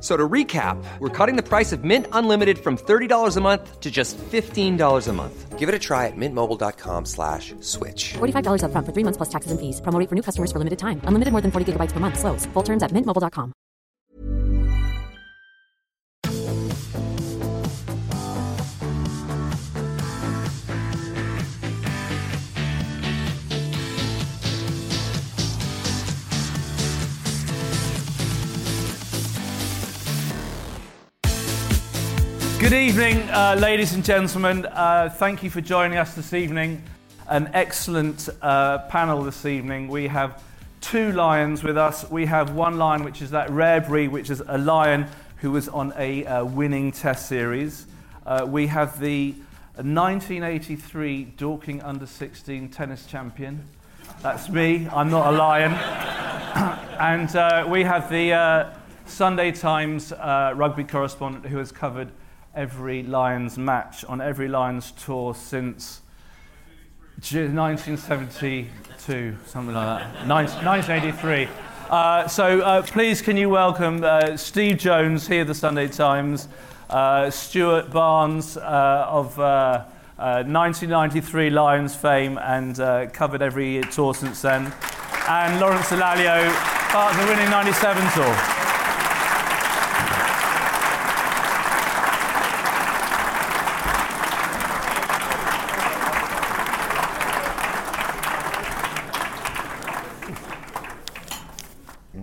So to recap, we're cutting the price of Mint Unlimited from $30 a month to just $15 a month. Give it a try at mintmobile.com/switch. $45 up front for 3 months plus taxes and fees. Promo rate for new customers for limited time. Unlimited more than 40 gigabytes per month. Slows full terms at mintmobile.com. Good evening, ladies and gentlemen. Thank you for joining us this evening. An excellent panel this evening. We have two lions with us. We have one lion, which is that rare breed, which is a lion who was on a winning test series. We have the 1983 Dorking Under-16 tennis champion. That's me. I'm not a lion. And we have the Sunday Times rugby correspondent who has covered every Lions match on every Lions tour since 1972, something like that, 1983. So please can you welcome Steve Jones here at the Sunday Times, Stuart Barnes of 1993 Lions fame and covered every tour since then, and Lawrence Dallaglio, part of the winning 97 tour.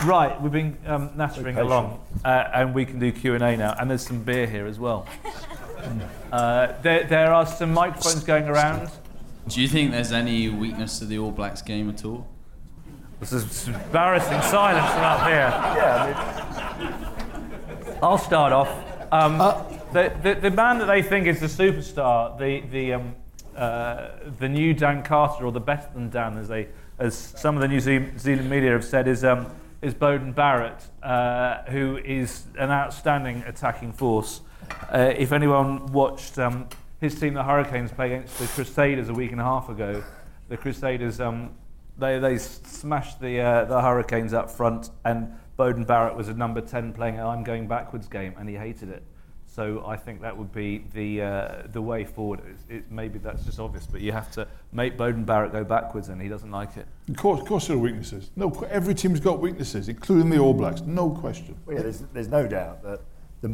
Right, we've been nattering along, and we can do Q&A now. And there's some beer here as well. There are some microphones going around. Do you think there's any weakness to the All Blacks game at all? This is embarrassing silence up here. Yeah. I'll start off. The man that they think is the superstar, the new Dan Carter, or the better than Dan, as some of the New Zealand media have said, is Beauden Barrett, who is an outstanding attacking force. If anyone watched his team, the Hurricanes, play against the Crusaders a week and a half ago, the Crusaders, they smashed the Hurricanes up front, and Beauden Barrett was a number 10 playing an I'm going backwards game, and he hated it. So I think that would be the way forward. Maybe that's just obvious, but you have to make Beauden Barrett go backwards, and he doesn't like it. Of course there are weaknesses. No, every team's got weaknesses, including the All Blacks. No question. Well, yeah, there's no doubt that the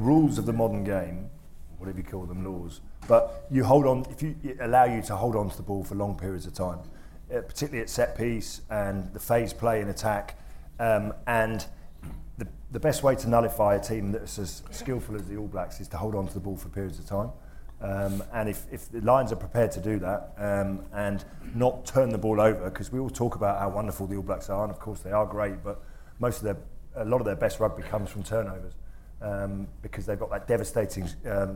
rules of the modern game, whatever you call them, laws, but you hold on if you allow you to hold on to the ball for long periods of time, particularly at set piece and the phase play in attack, and the best way to nullify a team that's as skillful as the All Blacks is to hold on to the ball for periods of time. And if the Lions are prepared to do that and not turn the ball over, because we all talk about how wonderful the All Blacks are, and of course they are great, but a lot of their best rugby comes from turnovers because they've got that devastating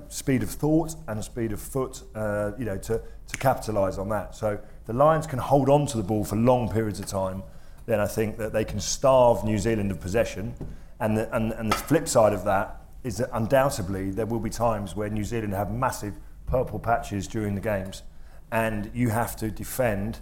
speed of thought and speed of foot, to capitalise on that. So if the Lions can hold on to the ball for long periods of time, then I think that they can starve New Zealand of possession. And the flip side of that is that undoubtedly there will be times where New Zealand have massive purple patches during the games, and you have to defend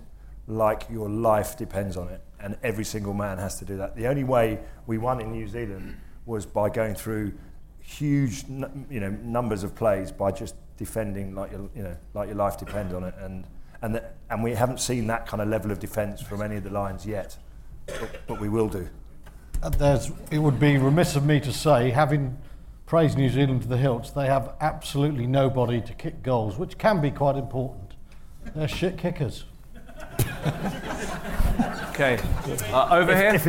like your life depends on it, and every single man has to do that. The only way we won in New Zealand was by going through huge, numbers of plays by just defending like your life depends on it, and we haven't seen that kind of level of defence from any of the Lions yet, but we will do. It would be remiss of me to say, having praise New Zealand to the hilts, they have absolutely nobody to kick goals, which can be quite important. They're shit kickers. Okay, over here. If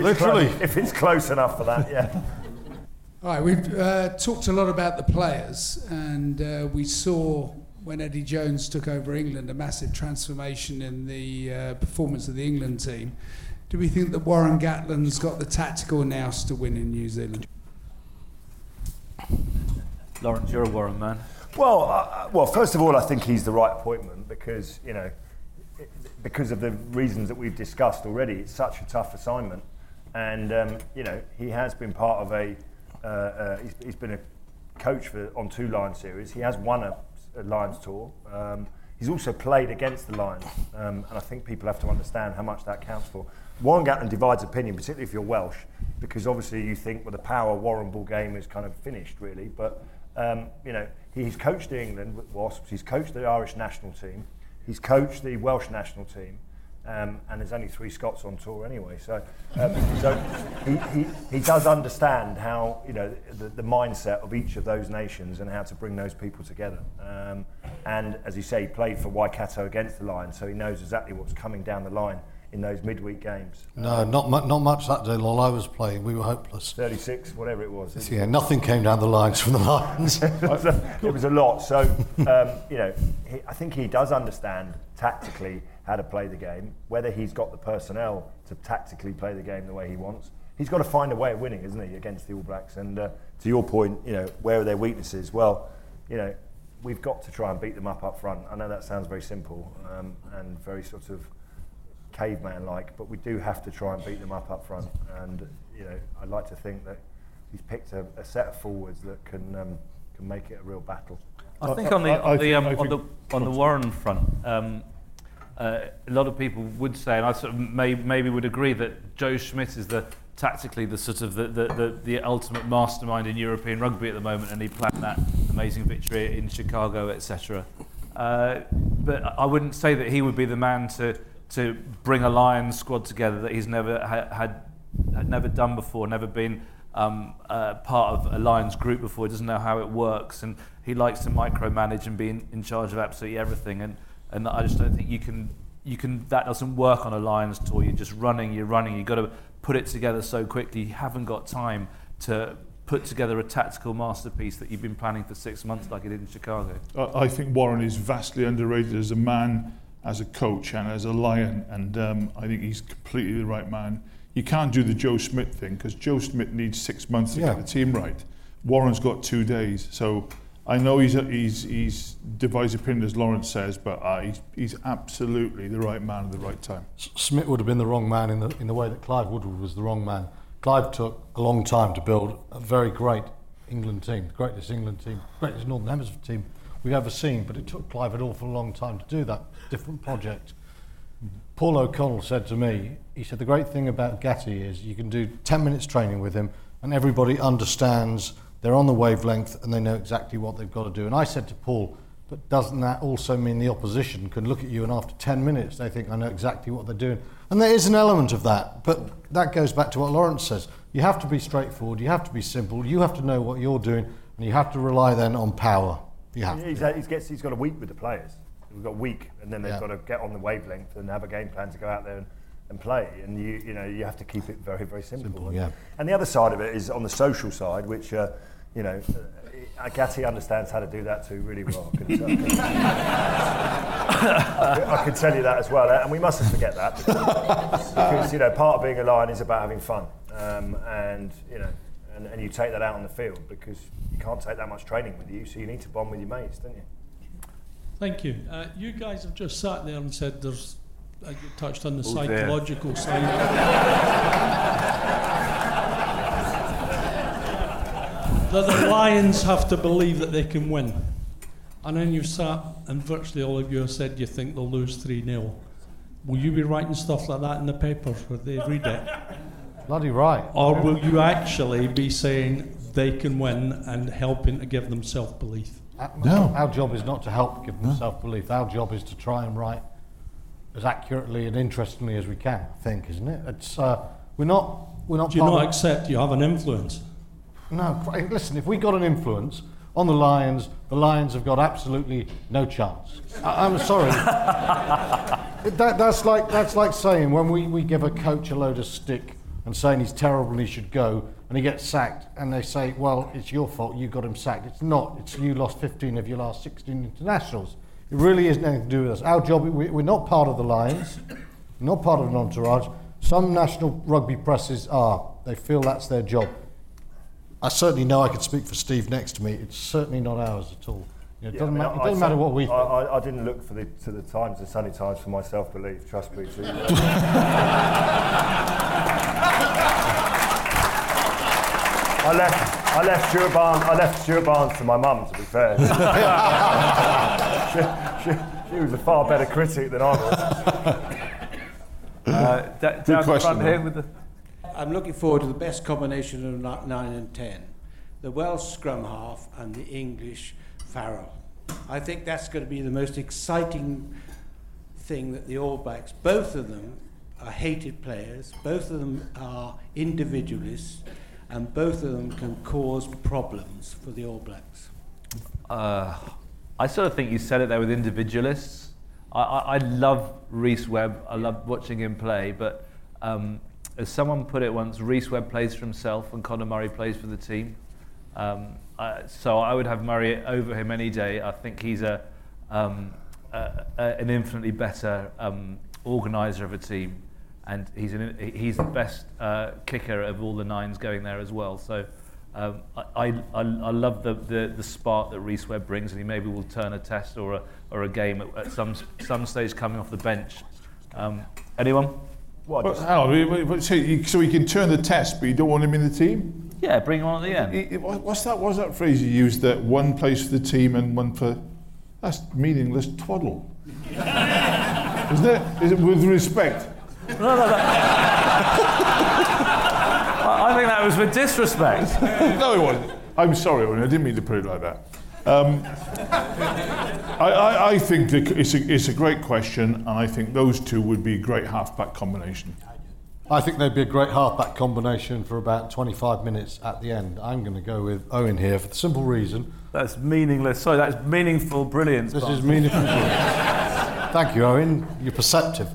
it's close enough for that, yeah. All right, we've talked a lot about the players, and we saw when Eddie Jones took over England a massive transformation in the performance of the England team. Do we think that Warren Gatland's got the tactical nous to win in New Zealand? Lawrence, you're a Warren man. Well, first of all, I think he's the right appointment because, you know, because of the reasons that we've discussed already. It's such a tough assignment, and you know, he has been part of a he's been a coach on two Lions series. He has won a Lions tour. He's also played against the Lions, and I think people have to understand how much that counts for. Warren Gatland divides opinion, particularly if you're Welsh, because obviously you think, well, the power Warren Ball game is kind of finished, really. But you know, he's coached England with Wasps. He's coached the Irish national team. He's coached the Welsh national team, and there's only three Scots on tour anyway. So, he does understand how, you know, the mindset of each of those nations and how to bring those people together. And as you say, he played for Waikato against the Lions, so he knows exactly what's coming down the line in those midweek games. No, not much that day. While I was playing, we were hopeless. 36, whatever it was. Yeah, nothing came down the lines from the Lions. It was a lot. So, you know, I think he does understand tactically how to play the game. Whether he's got the personnel to tactically play the game the way he wants, he's got to find a way of winning, isn't he, against the All Blacks? And to your point, you know, where are their weaknesses? Well, you know, we've got to try and beat them up front. I know that sounds very simple and very sort of caveman-like, but we do have to try and beat them up front. And you know, I'd like to think that he's picked a set of forwards that can make it a real battle. I think on the Warren front, a lot of people would say, and I sort of maybe would agree, that Joe Schmidt is the ultimate mastermind in European rugby at the moment, and he planned that amazing victory in Chicago, etc. But I wouldn't say that he would be the man to bring a Lions squad together that he's never had never done before, never been part of a Lions group before. He doesn't know how it works, and he likes to micromanage and be in charge of absolutely everything. And I just don't think you can. That doesn't work on a Lions tour. You're just running. You've got to put it together so quickly. You haven't got time to put together a tactical masterpiece that you've been planning for 6 months like you did in Chicago. I think Warren is vastly underrated as a man, as a coach, and as a Lion. And I think he's completely the right man. You can't do the Joe Schmidt thing because Joe Schmidt needs 6 months to get the team right. Warren's got 2 days. So I know he's devised opinion, as Lawrence says, but he's absolutely the right man at the right time. Smith would have been the wrong man in the way that Clive Woodward was the wrong man. Clive took a long time to build a very great England team, the greatest England team, greatest Northern Hemisphere team we've ever seen. But it took Clive an awful long time to do that different project. Paul O'Connell said to me, he said the great thing about Gatti is you can do 10 minutes training with him, and everybody understands. They're on the wavelength and they know exactly what they've got to do. And I said to Paul, but doesn't that also mean the opposition can look at you and after 10 minutes they think, I know exactly what they're doing? And there is an element of that, but that goes back to what Lawrence says. You have to be straightforward, you have to be simple, you have to know what you're doing, and you have to rely then on power. You have he's got a week with the players. We've got a week, and then they've got to get on the wavelength and have a game plan to go out there and play. And you know, you have to keep it very, very simple. Yeah. And the other side of it is on the social side, which you know, Gatti understands how to do that too really well. I can tell you that as well, and we mustn't forget that because you know, part of being a Lion is about having fun, and you know, and you take that out on the field because you can't take that much training with you, so you need to bond with your mates, don't you? Thank you. You guys have just sat there and said there's. You touched on the psychological side. That the Lions have to believe that they can win. And then you've sat, and virtually all of you have said you think they'll lose 3-0. Will you be writing stuff like that in the papers where they read it? Bloody right. Or will you actually be saying they can win and helping to give them self-belief? No. Our job is not to help give them self-belief. Our job is to try and write as accurately and interestingly as we can, I think, isn't it? It's we're not. Do you not accept you have an influence? No, listen, if we got an influence on the Lions have got absolutely no chance. I'm sorry. That's like saying when we give a coach a load of stick and saying he's terrible and he should go, and he gets sacked, and they say, well, it's your fault, you got him sacked. It's not. It's you lost 15 of your last 16 internationals. It really isn't anything to do with us. Our job, we're not part of the Lions, not part of an entourage. Some national rugby presses are. They feel that's their job. I certainly know I could speak for Steve next to me. It's certainly not ours at all. You know, it doesn't matter what we think. I didn't look for the Times, the Sunday Times, for my self-belief. Trust me, too. I left Stuart Barnes to my mum, to be fair. she was a far better critic than I was. Good question, here with the... I'm looking forward to the best combination of 9 and 10. The Welsh scrum half and the English Farrell. I think that's going to be the most exciting thing that the All Blacks, both of them are hated players, both of them are individualists, and both of them can cause problems for the All Blacks. I sort of think you said it there with individualists. I love Rhys Webb. I love watching him play. But as someone put it once, Rhys Webb plays for himself and Conor Murray plays for the team. So I would have Murray over him any day. I think he's an infinitely better organiser of a team. And he's the best kicker of all the nines going there as well. So I love the spark that Rhys Webb brings, and he maybe will turn a test or a game at some stage coming off the bench. Anyone? So he can turn the test, but you don't want him in the team? Yeah, bring him on at the end. What's that phrase you used? That one place for the team and one for... That's meaningless twaddle. Is it with respect? No. I think that was with disrespect. No, it wasn't. I'm sorry, I didn't mean to put it like that. I think it's a great question, and I think those two would be a great half-back combination. I think they'd be a great half-back combination for about 25 minutes at the end. I'm going to go with Owen here for the simple reason... That's meaningless. Sorry, that's meaningful brilliance. This is meaningful brilliance. Thank you, Owen. You're perceptive.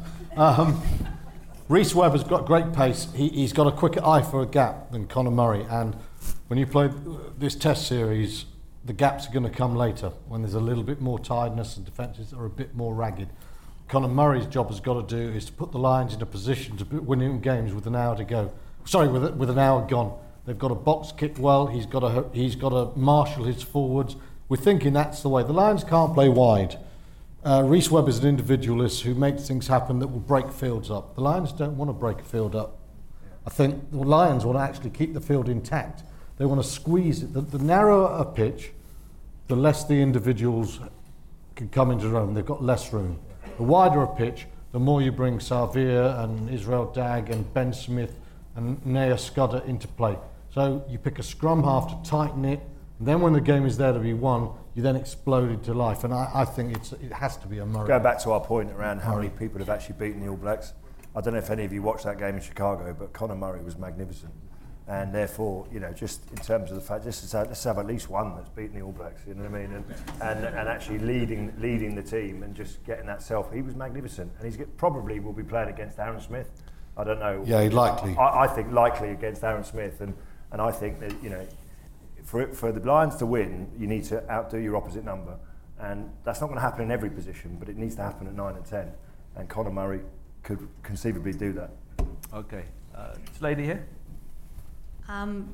Rhys Webb has got great pace. He's got a quicker eye for a gap than Conor Murray. And when you play this Test series, the gaps are going to come later when there's a little bit more tiredness and defences are a bit more ragged. Conor Murray's job has got to do is to put the Lions in a position to win games with an hour to go. Sorry, with an hour gone. They've got to box kick well. He's got to marshal his forwards. We're thinking that's the way. The Lions can't play wide. Rhys Webb is an individualist who makes things happen that will break fields up. The Lions don't want to break a field up. I think the Lions want to actually keep the field intact. They want to squeeze it. The narrower a pitch, the less the individuals can come into the room. They've got less room. The wider a pitch, the more you bring Savia and Israel Dagg and Ben Smith and Nea Scudder into play. So you pick a scrum half to tighten it, and then when the game is there to be won, you then exploded to life, and I think it has to be a Murray. Going back to our point around how many people have actually beaten the All Blacks, I don't know if any of you watched that game in Chicago, but Conor Murray was magnificent, and therefore, you know, just in terms of the fact, let's have at least one that's beaten the All Blacks, you know what I mean, and actually leading the team and just getting that self. He was magnificent, and he probably will be playing against Aaron Smith. I don't know. Yeah, likely. I think likely against Aaron Smith, and I think that, you know, For the Lions to win, you need to outdo your opposite number, and that's not going to happen in every position, but it needs to happen at 9 and 10, and Conor Murray could conceivably do that. Okay, this lady here.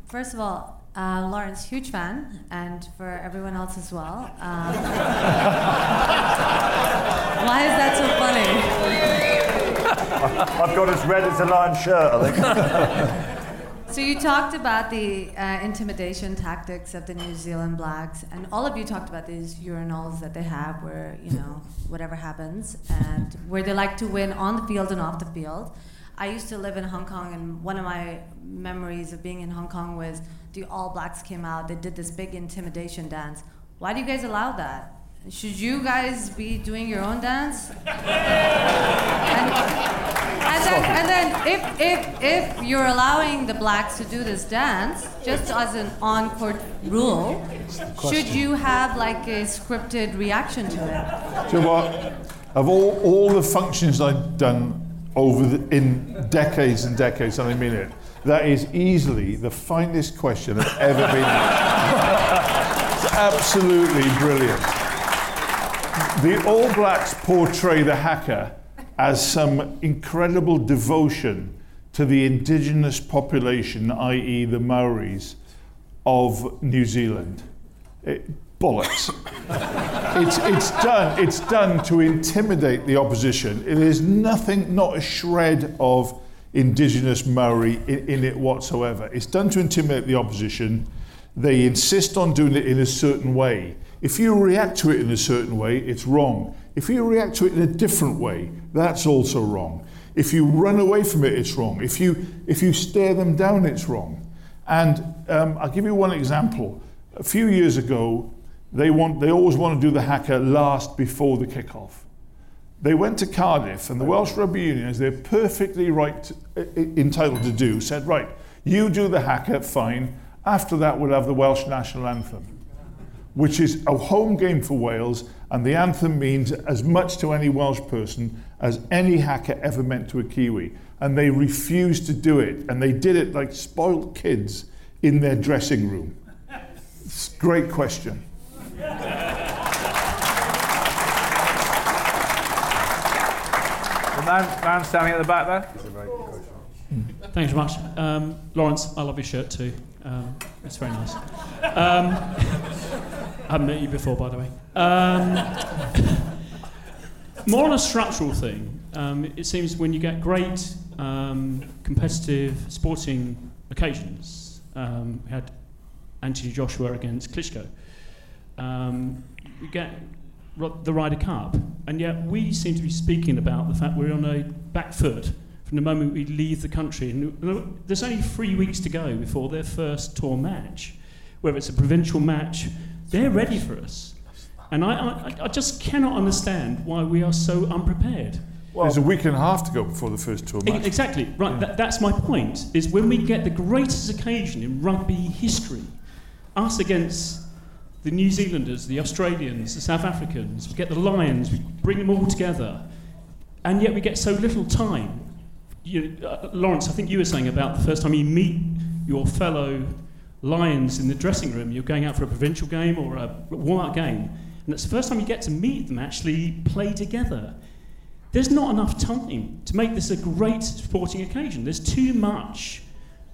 First of all, Lawrence, huge fan, and for everyone else as well. Why is that so funny? I've got as red as a Lions shirt, I think. So you talked about the intimidation tactics of the New Zealand Blacks, and all of you talked about these urinals that they have where, you know, whatever happens, and where they like to win on the field and off the field. I used to live in Hong Kong, and one of my memories of being in Hong Kong was the All Blacks came out, they did this big intimidation dance. Why do you guys allow that? should you guys be doing your own dance? And then if you're allowing the blacks to do this dance, just as an on-court rule, should you have like a scripted reaction to it? Do you know what? Of all the functions I've done in decades and decades, and I mean it, that is easily the finest question I've ever been asked. It's absolutely brilliant. The All Blacks portray the haka as some incredible devotion to the indigenous population, i.e. the Maoris of New Zealand. Bollocks. It's done to intimidate the opposition. It is nothing, not a shred of indigenous Maori in it whatsoever. It's done to intimidate the opposition. They insist on doing it in a certain way. If you react to it in a certain way, it's wrong. If you react to it in a different way, that's also wrong. If you run away from it, it's wrong. If you stare them down, it's wrong. And I'll give you one example. A few years ago, they always want to do the haka last before the kickoff. They went to Cardiff, and the Welsh Rugby Union, as they're perfectly entitled to do, said, right, you do the haka, fine. After that, we'll have the Welsh national anthem, which is a home game for Wales, and the anthem means as much to any Welsh person as any haka ever meant to a Kiwi. And they refused to do it, and they did it like spoiled kids in their dressing room. It's a great question. Man standing at the back there. That's a very good question. Thanks very much. Lawrence, I love your shirt too. It's very nice. I haven't met you before, by the way. More on a structural thing. It seems when you get great competitive sporting occasions, we had Anthony Joshua against Klitschko, you get the Ryder Cup, and yet we seem to be speaking about the fact we're on a back foot from the moment we leave the country. And there's only 3 weeks to go before their first tour match, whether it's a provincial match. They're ready for us, and I just cannot understand why we are so unprepared. Well, there's a week and a half to go before the first tour match. Exactly, right. Yeah. That's my point, is when we get the greatest occasion in rugby history, us against the New Zealanders, the Australians, the South Africans, we get the Lions, we bring them all together, and yet we get so little time. Lawrence, I think you were saying about the first time you meet your fellow Lions in the dressing room, you're going out for a provincial game or a warm-up game, and it's the first time you get to meet them actually play together. There's not enough time to make this a great sporting occasion. There's too much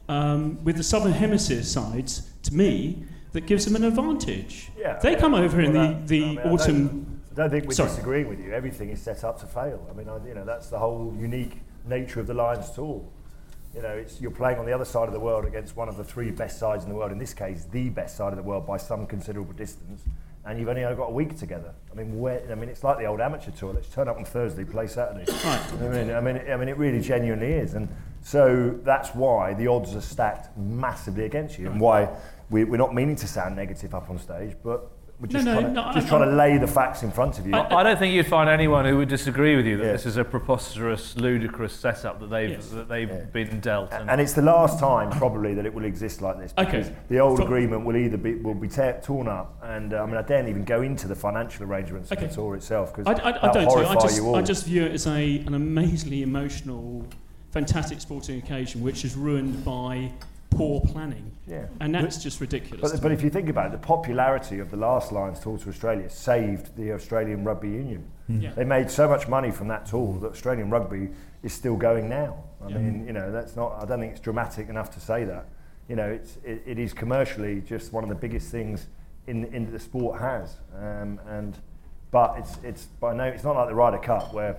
with the Southern Hemisphere sides, to me, that gives them an advantage. Yeah, they come over in the autumn. I don't think we're disagreeing with you. Everything is set up to fail. That's the whole unique nature of the Lions tour. You're playing on the other side of the world against one of the three best sides in the world. In this case, the best side of the world by some considerable distance. And you've only got a week together. It's like the old amateur tour. Let's turn up on Thursday, play Saturday. It really genuinely is. And so that's why the odds are stacked massively against you, and why we're not meaning to sound negative up on stage, but we're just trying to lay the facts in front of you. I don't think you'd find anyone who would disagree with you that this is a preposterous, ludicrous setup that they've been dealt. And it's the last time probably that it will exist like this, because the old agreement will either be torn up, and I daren't even go into the financial arrangements of the tour itself, because that'll horrify you all. I just view it as an amazingly emotional, fantastic sporting occasion which is ruined by poor planning, and that's just ridiculous. But if you think about it, the popularity of the last Lions tour to Australia saved the Australian Rugby Union. Yeah. They made so much money from that tour that Australian rugby is still going now. I don't think it's dramatic enough to say that. It is commercially just one of the biggest things in the sport has. But it's not like the Ryder Cup where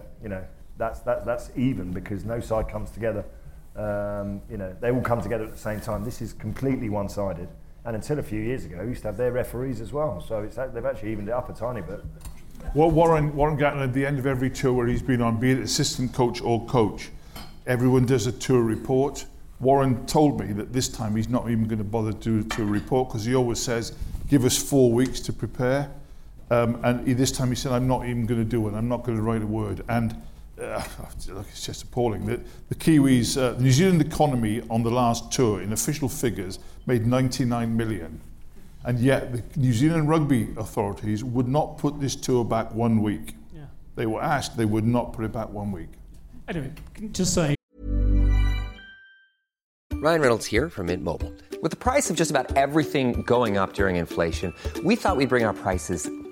that's even, because no side comes together. They all come together at the same time. This is completely one-sided, and until a few years ago, we used to have their referees as well. So they've actually evened it up a tiny bit. Well, Warren Gatland, at the end of every tour where he's been on, be it assistant coach or coach, everyone does a tour report. Warren told me that this time he's not even going to bother to do a tour report, because he always says, "Give us 4 weeks to prepare." And this time he said, I'm not even going to do it. I'm not going to write a word. And it's just appalling. The Kiwis, the New Zealand economy on the last tour, in official figures, made 99 million. And yet the New Zealand rugby authorities would not put this tour back 1 week. Yeah. They were asked, they would not put it back 1 week. Anyway, just say. Ryan Reynolds here from Mint Mobile. With the price of just about everything going up during inflation, we thought we'd bring our prices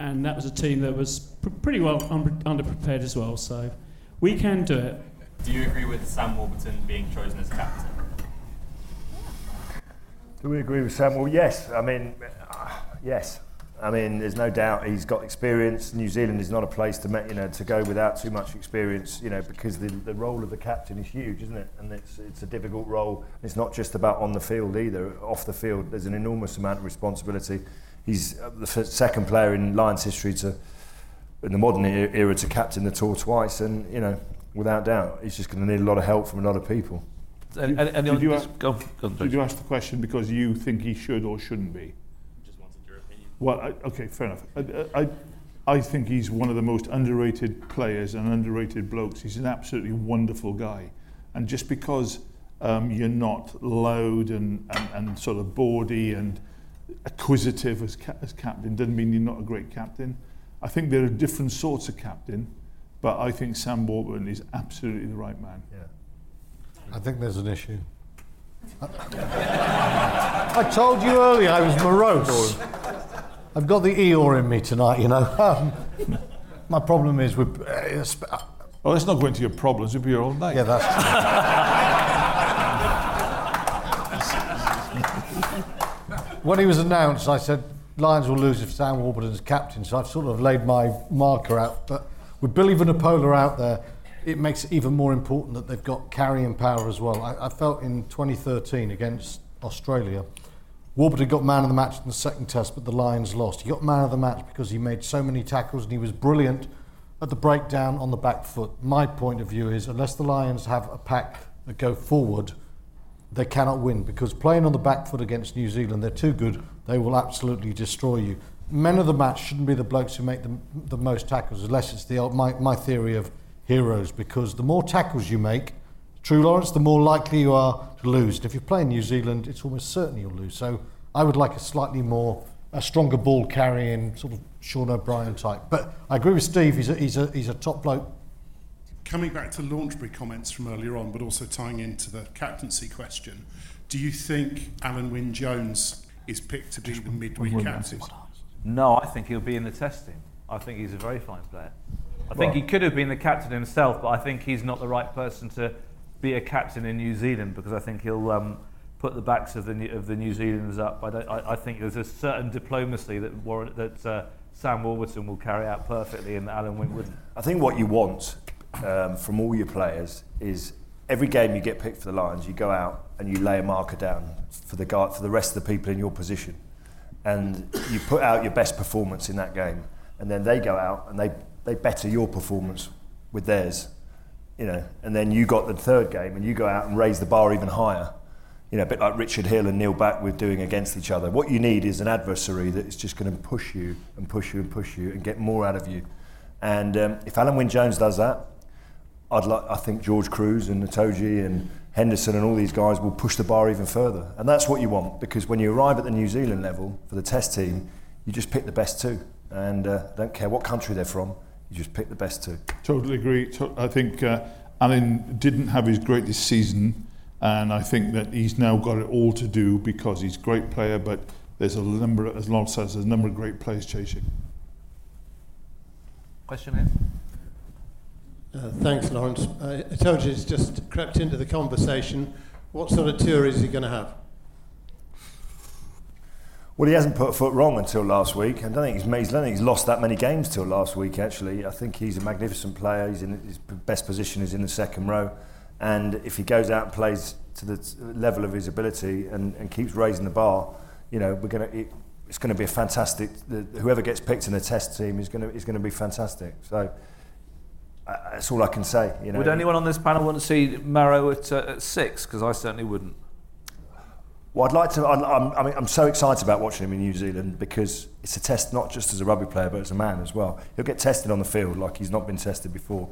And that was a team that was pretty well underprepared as well, so we can do it. Do you agree with Sam Warburton being chosen as captain? Do we agree with Sam? Well, yes. I mean, yes. I mean, there's no doubt he's got experience. New Zealand is not a place to to go without too much experience, because the role of the captain is huge, isn't it? And it's a difficult role. It's not just about on the field either. Off the field, there's an enormous amount of responsibility. He's the second player in Lions history in the modern era to captain the tour twice, and without doubt, he's just going to need a lot of help from a lot of people. Did you ask the question because you think he should or shouldn't be? I just wanted your opinion. Well, okay, fair enough. I think he's one of the most underrated players and underrated blokes. He's an absolutely wonderful guy, and just because you're not loud and sort of bawdy and acquisitive as captain doesn't mean you're not a great captain. I think there are different sorts of captain, but I think Sam Warburton is absolutely the right man. Yeah, I think there's an issue. I told you earlier I was morose. I've got the Eeyore in me tonight, my problem is with... well, let's not go into your problems, it'll be your old night. Yeah, that's true. When he was announced, I said, Lions will lose if Sam Warburton's captain, so I've sort of laid my marker out. But with Billy Vunipola out there, it makes it even more important that they've got carrying power as well. I felt in 2013 against Australia, Warburton got man of the match in the second test, but the Lions lost. He got man of the match because he made so many tackles and he was brilliant at the breakdown on the back foot. My point of view is, unless the Lions have a pack that go forward, they cannot win, because playing on the back foot against New Zealand, they're too good. They will absolutely destroy you. Men of the match shouldn't be the blokes who make the most tackles, unless it's my theory of heroes, because the more tackles you make, true Lawrence, the more likely you are to lose. And if you're playing New Zealand, it's almost certain you'll lose. So I would like a stronger ball carrying sort of Sean O'Brien type. But I agree with Steve. He's a top bloke. Coming back to Launchbury comments from earlier on, but also tying into the captaincy question, do you think Alun Wyn Jones is picked to be the midweek captain? No, I think he'll be in the testing. I think he's a very fine player. I think he could have been the captain himself, but I think he's not the right person to be a captain in New Zealand, because I think he'll put the backs of the New Zealanders up. I think there's a certain diplomacy that Sam Warburton will carry out perfectly and Alun Wyn wouldn't. I think what you want from all your players is, every game you get picked for the Lions, you go out and you lay a marker down for the rest of the people in your position, and you put out your best performance in that game, and then they go out and they better your performance with theirs, and then you got the third game and you go out and raise the bar even higher, a bit like Richard Hill and Neil Back were doing against each other. What you need is an adversary that is just going to push you and push you and push you and get more out of you, and if Alun Wyn Jones does that, I think George Kruis and Itoje and Henderson and all these guys will push the bar even further. And that's what you want, because when you arrive at the New Zealand level for the test team, you just pick the best two. And don't care what country they're from, you just pick the best two. Totally agree. I think Alun didn't have his greatest season, and I think that he's now got it all to do because he's a great player, but there's a number, as Lawrence says, there's a number of great players chasing. Question here? Thanks, Lawrence. Itoje's just crept into the conversation. What sort of tour is he going to have? Well, he hasn't put a foot wrong until last week. I don't think he's lost that many games till last week, actually. I think he's a magnificent player. His best position is in the second row. And if he goes out and plays to the level of his ability and keeps raising the bar, you know, it's going to be a fantastic... whoever gets picked in the test team is going to be fantastic. So that's all I can say. You know. Would anyone on this panel want to see Maro at 6? Because I certainly wouldn't. Well, I'd like to. I'm so excited about watching him in New Zealand because it's a test not just as a rugby player but as a man as well. He'll get tested on the field like he's not been tested before,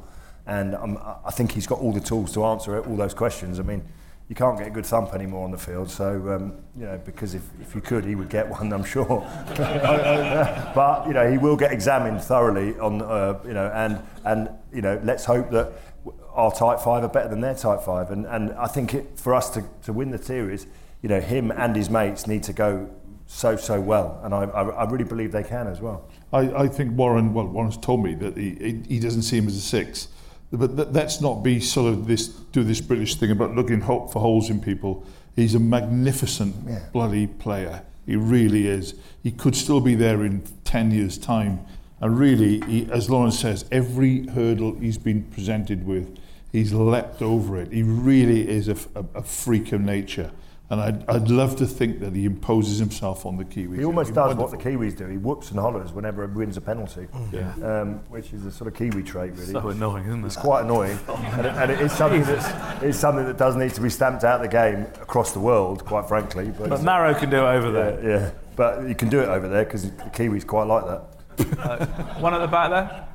and I think he's got all the tools to answer all those questions. I mean, you can't get a good thump anymore on the field, so because if you could, he would get one, I'm sure. But you know, he will get examined thoroughly on let's hope that our type five are better than their type five, and I think for us to win the series. You know, him and his mates need to go so well, and I really believe they can as well. I think Warren's told me that he doesn't see him as a 6, but that's not be sort of this British thing about looking for holes in people. He's a magnificent bloody player. He really is. He could still be there in 10 years' time, and really, as Lawrence says, every hurdle he's been presented with, he's leapt over it. He really is a freak of nature. And I'd love to think that he imposes himself on the Kiwis. He almost does what the Kiwis do. He whoops and hollers whenever he wins a penalty, which is a sort of Kiwi trait, really. So annoying, isn't it? It's quite annoying. and it is something that does need to be stamped out of the game across the world, quite frankly. But Maro can do it over there. Yeah, but you can do it over there because the Kiwis quite like that. One at the back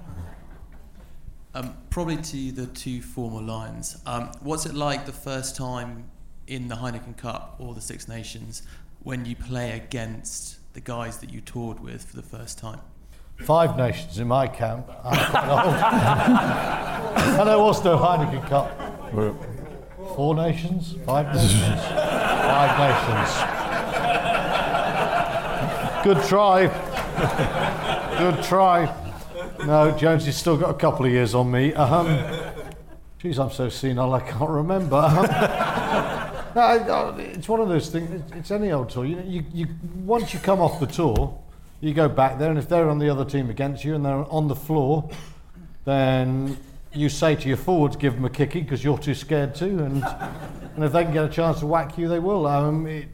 there. Probably to the two former Lions. What's it like the first time in the Heineken Cup or the Six Nations when you play against the guys that you toured with for the first time? 5 nations in my camp. I'm quite old. And there was no Heineken Cup. 4 nations? 5 nations? 5 nations. Good try. Good try. No, Jones, you've still got a couple of years on me. Geez, I'm so senile I can't remember. No, it's one of those things. It's any old tour. You once you come off the tour, you go back there, and if they're on the other team against you and they're on the floor, then you say to your forwards, give them a kicking because you're too scared too. And if they can get a chance to whack you, they will. I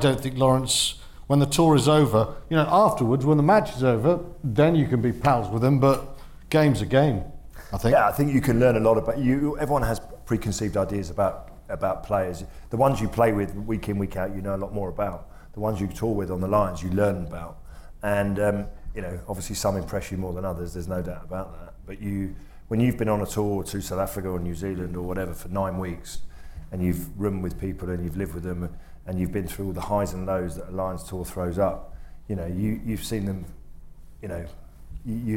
don't think Lawrence, when the tour is over, afterwards when the match is over, then you can be pals with them. But game's a game, I think. Yeah, I think you can learn a lot about you. Everyone has preconceived ideas about players. The ones you play with week in, week out, you know a lot more about. The ones you tour with on the Lions, you learn about. And, obviously some impress you more than others, there's no doubt about that. But when you've been on a tour to South Africa or New Zealand or whatever for 9 weeks, and you've roomed with people and you've lived with them, and you've been through all the highs and lows that a Lions tour throws up, you've seen them, you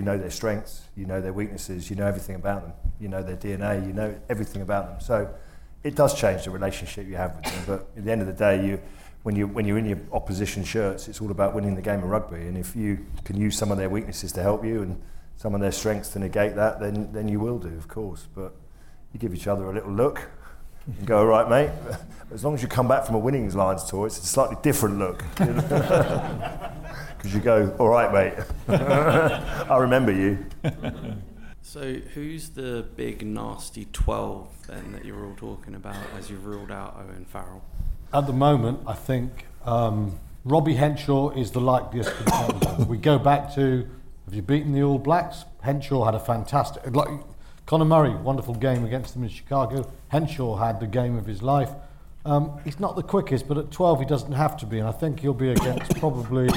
know their strengths, you know their weaknesses, you know everything about them, you know their DNA, you know everything about them. So, it does change the relationship you have with them, but at the end of the day, when you're in your opposition shirts, it's all about winning the game of rugby. And if you can use some of their weaknesses to help you and some of their strengths to negate that, then you will do, of course. But you give each other a little look and go, all right, mate. As long as you come back from a winnings Lions tour, it's a slightly different look. Because you go, all right, mate. I remember you. So who's the big nasty 12 then that you're all talking about as you've ruled out Owen Farrell? At the moment, I think Robbie Henshaw is the likeliest contender. We go back to, have you beaten the All Blacks? Henshaw had a fantastic... Conor Murray, wonderful game against them in Chicago. Henshaw had the game of his life. He's not the quickest, but at 12 he doesn't have to be, and I think he'll be against probably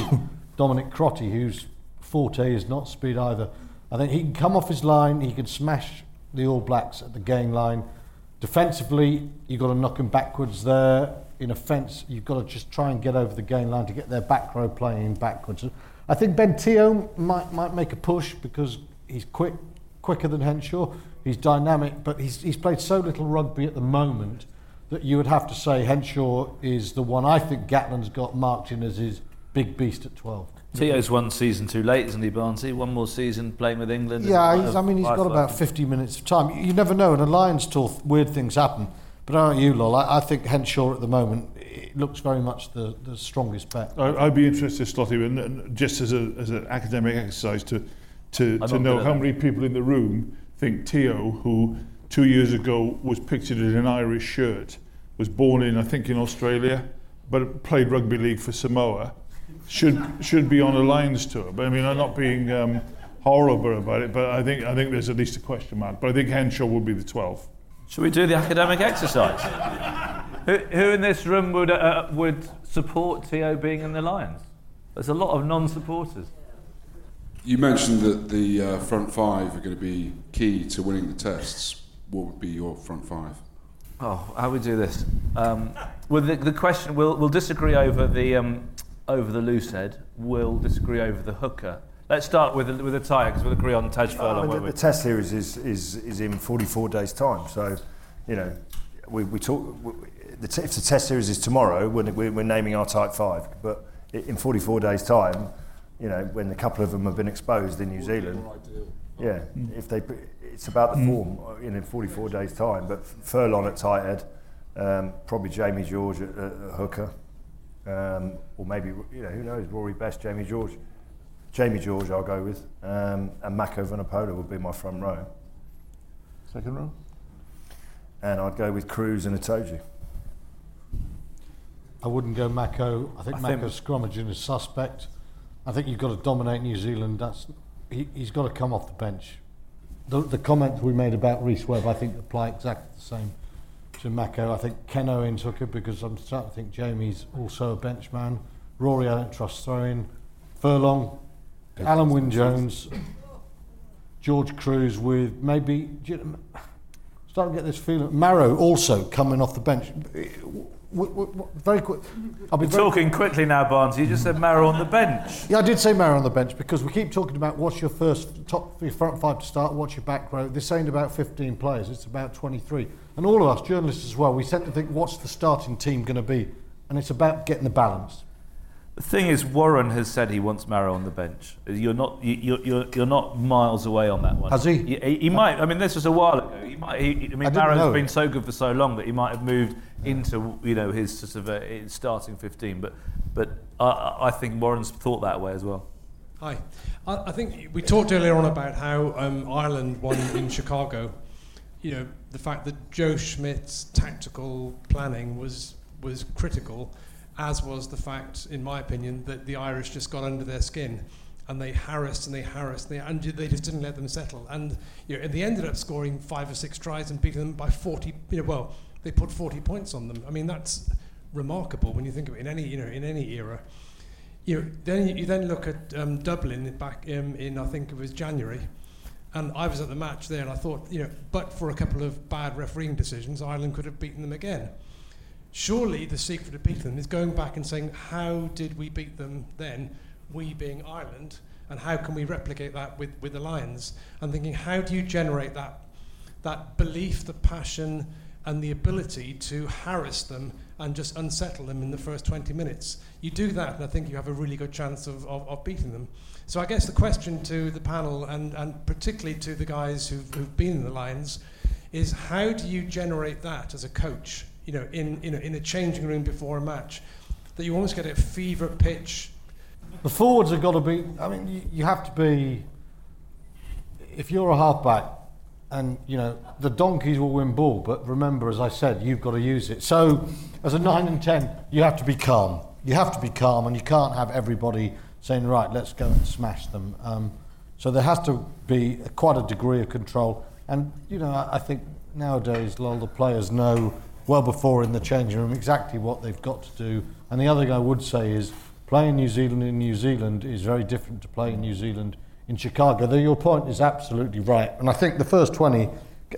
Dominic Crotty, whose forte is not speed either. I think he can come off his line, he can smash the All Blacks at the game line. Defensively, you've got to knock him backwards there. In offence, you've got to just try and get over the game line to get their back row playing backwards. I think Ben Te'o might make a push because he's quicker than Henshaw. He's dynamic, but he's played so little rugby at the moment that you would have to say Henshaw is the one. I think Gatland's got marked in as his big beast at 12. Teo's one season too late, isn't he, Barnsley? One more season playing with England. Yeah, he's got about 50 minutes of time. You never know. In a Lions tour, weird things happen. But aren't you, Lol? I think Henshaw at the moment it looks very much the strongest back. I'd be interested, Slotty, and just as an academic exercise to know how many people in the room think Te'o, who 2 years ago was pictured in an Irish shirt, was born in, I think, in Australia, but played rugby league for Samoa, should be on a Lions tour. But I mean, I'm not being horrible about it, but I think there's at least a question mark. But I think Henshaw would be the 12th. Should we do the academic exercise? Who in this room would support Te'o being in the Lions? There's a lot of non-supporters. You mentioned that the front five are going to be key to winning the tests. What would be your front five? Oh, how we do this? Well, the question we'll disagree over the loose head. We'll disagree over the hooker. Let's start with a tie because we'll agree on Tadhg Furlong. The test series is in 44 days' time. So, you know, we talk. If the test series is tomorrow, we're naming our type five. But in 44 days' time, you know, when a couple of them have been exposed in New Zealand, yeah. If they, it's about the form in 44 days' time. But Furlong at tight head, probably Jamie George at hooker, or maybe, you know, who knows? Rory Best, Jamie George, I'll go with, and Mako Vunipola would be my front row. Second row, and I'd go with Kruis and Itoje. I wouldn't go Mako. I think Mako's scrummaging is suspect. I think you've got to dominate New Zealand. He's got to come off the bench. The comments we made about Rhys Webb, I think, apply exactly the same to Mako. I think Ken Owen took it because I'm starting to think Jamie's also a bench man. Rory, I don't trust throwing. Furlong. Alun Wyn Jones, George Kruis with maybe, starting to get this feeling, Maro also coming off the bench. Very quick. I'll be talking quickly now, Barnes. You just said Maro on the bench. Yeah, I did say Maro on the bench because we keep talking about what's your your front five to start, what's your back row. This ain't about 15 players, it's about 23. And all of us, journalists as well, we tend to think what's the starting team going to be, and it's about getting the balance. The thing is, Warren has said he wants Maro on the bench. You're not miles away on that one. Has he? He might. I mean, this was a while ago. Maro's been so good for so long that he might have moved into, you know, his sort of his starting 15. But I think Warren's thought that way as well. Hi, I think we talked earlier on about how Ireland won in Chicago. You know, the fact that Joe Schmidt's tactical planning was critical. As was the fact, in my opinion, that the Irish just got under their skin and they harassed and they harassed and they just didn't let them settle. And, you know, they ended up scoring 5 or 6 tries and beating them by 40. You know, well, they put 40 points on them. I mean, that's remarkable when you think of it in any era. You know, then you then look at Dublin back in I think it was January, and I was at the match there and I thought, you know, but for a couple of bad refereeing decisions, Ireland could have beaten them again. Surely the secret of beating them is going back and saying, how did we beat them then, we being Ireland, and how can we replicate that with the Lions? And thinking, how do you generate that belief, the passion, and the ability to harass them and just unsettle them in the first 20 minutes? You do that, and I think you have a really good chance of beating them. So I guess the question to the panel, and particularly to the guys who've been in the Lions, is how do you generate that as a coach? You know, in a changing room before a match, that you almost get a fever pitch. The forwards have got to be. I mean, you have to be. If you're a halfback, and you know the donkeys will win ball, but remember, as I said, you've got to use it. So, as a 9 and 10, you have to be calm. You have to be calm, and you can't have everybody saying, "Right, let's go and smash them." So there has to be quite a degree of control. And you know, I think nowadays, a lot of the players know. Well before in the changing room exactly what they've got to do. And the other thing I would say is playing in New Zealand is very different to playing in New Zealand in Chicago. Though your point is absolutely right. And I think the first 20,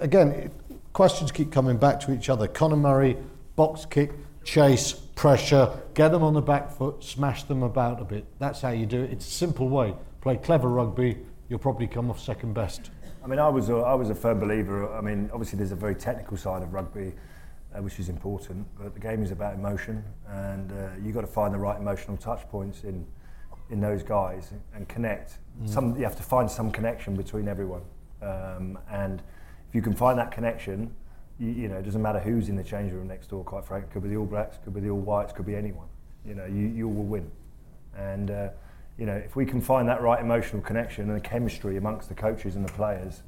again, questions keep coming back to each other. Conor Murray, box kick, chase, pressure, get them on the back foot, smash them about a bit. That's how you do it. It's a simple way. Play clever rugby, you'll probably come off second best. I mean, I was a firm believer. I mean, obviously there's a very technical side of rugby, which is important, but the game is about emotion, and you've got to find the right emotional touch points in those guys and connect. You have to find some connection between everyone, and if you can find that connection, you know, it doesn't matter who's in the change room next door, quite frankly. Could be the All Blacks, could be the All Whites, could be anyone. You know, you will win. And, you know, if we can find that right emotional connection and the chemistry amongst the coaches and the players,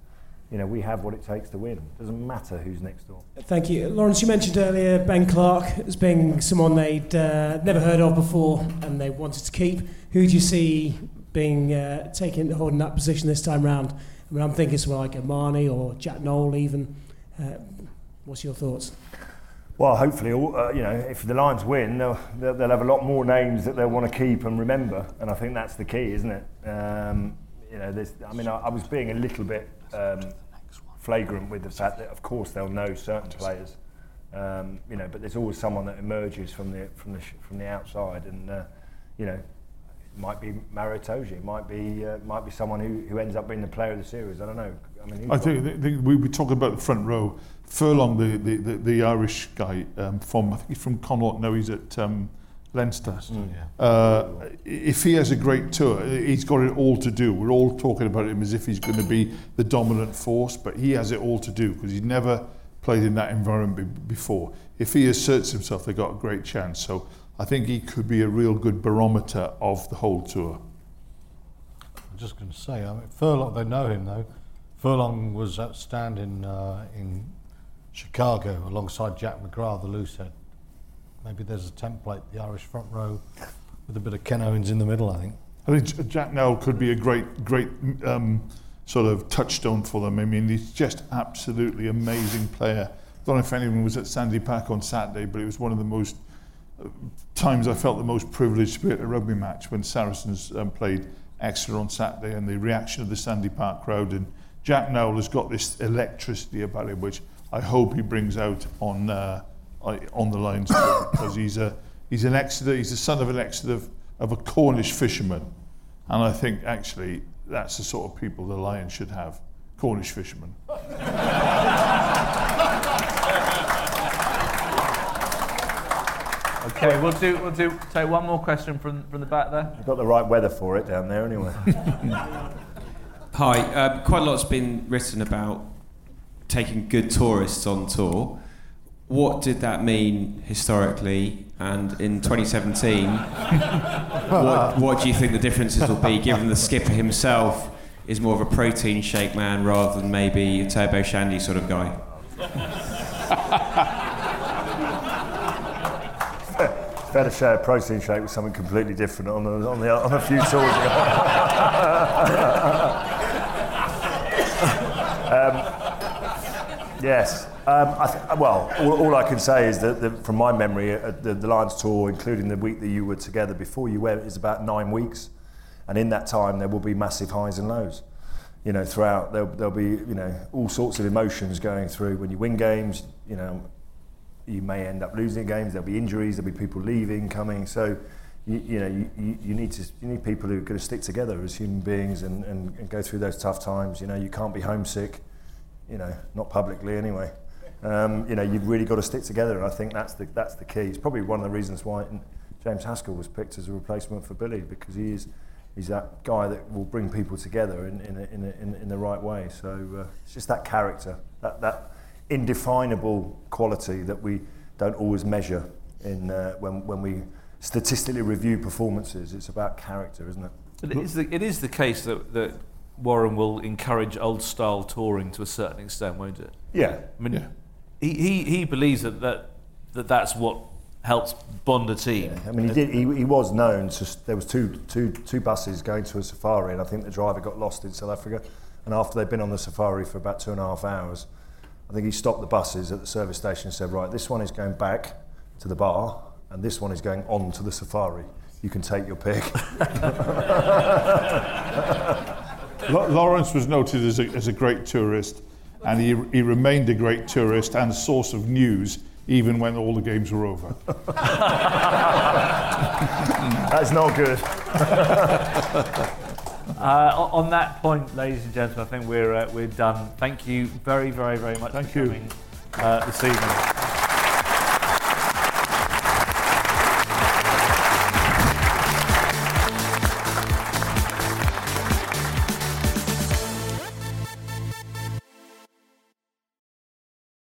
you know, we have what it takes to win. It doesn't matter who's next door. Thank you. Lawrence, you mentioned earlier Ben Clark as being someone they'd never heard of before and they wanted to keep. Who do you see being holding that position this time round? I mean, I'm thinking someone like Amani or Jack Nowell even. What's your thoughts? Well, hopefully, you know, if the Lions win, they'll have a lot more names that they'll want to keep and remember. And I think that's the key, isn't it? You know, I mean, I was being a little bit... flagrant with the fact that, of course, they'll know certain players, you know. But there's always someone that emerges from the outside, and you know, it might be Maro Itoje, it might be someone who ends up being the player of the series. I don't know. I mean, I think we were talking about the front row. Furlong, the Irish guy from, I think he's from Connaught. Now he's at Leinster. Yeah. If he has a great tour, he's got it all to do. We're all talking about him as if he's going to be the dominant force, but he has it all to do because he's never played in that environment before. If he asserts himself, they've got a great chance. So I think he could be a real good barometer of the whole tour. I'm just going to say, I mean, Furlong, they know him though. Furlong was outstanding in Chicago alongside Jack McGrath, the loosehead. Maybe there's a template, the Irish front row, with a bit of Ken Owens in the middle, I think. I think Jack Nowell could be a great sort of touchstone for them. I mean, he's just absolutely amazing player. I don't know if anyone was at Sandy Park on Saturday, but it was one of the most times I felt the most privileged to be at a rugby match when Saracens played Exeter on Saturday, and the reaction of the Sandy Park crowd. And Jack Nowell has got this electricity about him, which I hope he brings out on the Lions too, because he's the son of an Exeter of a Cornish fisherman, and I think actually that's the sort of people the Lions should have, Cornish fishermen. Okay, we'll do take one more question from the back there. You've got the right weather for it down there anyway. Hi, quite a lot's been written about taking good tourists on tour. What did that mean historically, and in 2017, what do you think the differences will be, given the skipper himself is more of a protein shake man rather than maybe a Turbo Shandy sort of guy? Fair to share a protein shake with something completely different on a few tours ago. Yes. All I can say is that from my memory, the Lions tour, including the week that you were together before you went, is about 9 weeks, and in that time there will be massive highs and lows. You know, throughout there'll be, you know, all sorts of emotions going through. When you win games, you know, you may end up losing games. There'll be injuries. There'll be people leaving, coming. So, you need people who are going to stick together as human beings and go through those tough times. You know, you can't be homesick. You know, not publicly anyway. You know, you've really got to stick together, and I think that's the key. It's probably one of the reasons why James Haskell was picked as a replacement for Billy, because he's that guy that will bring people together in the right way. So it's just that character, that indefinable quality that we don't always measure in when we statistically review performances. It's about character, isn't it? But it is the case that Warren will encourage old-style touring to a certain extent, won't it? Yeah, I mean. Yeah. He believes that's what helps bond a team. Yeah. I mean, he was known to. There was two buses going to a safari, and I think the driver got lost in South Africa. And after they'd been on the safari for about 2.5 hours, I think he stopped the buses at the service station and said, "Right, this one is going back to the bar, and this one is going on to the safari. You can take your pick." Lawrence was noted as a great tourist. And he remained a great tourist and a source of news, even when all the games were over. That's not good. On that point, ladies and gentlemen, I think we're done. Thank you very, very, very much for coming this evening.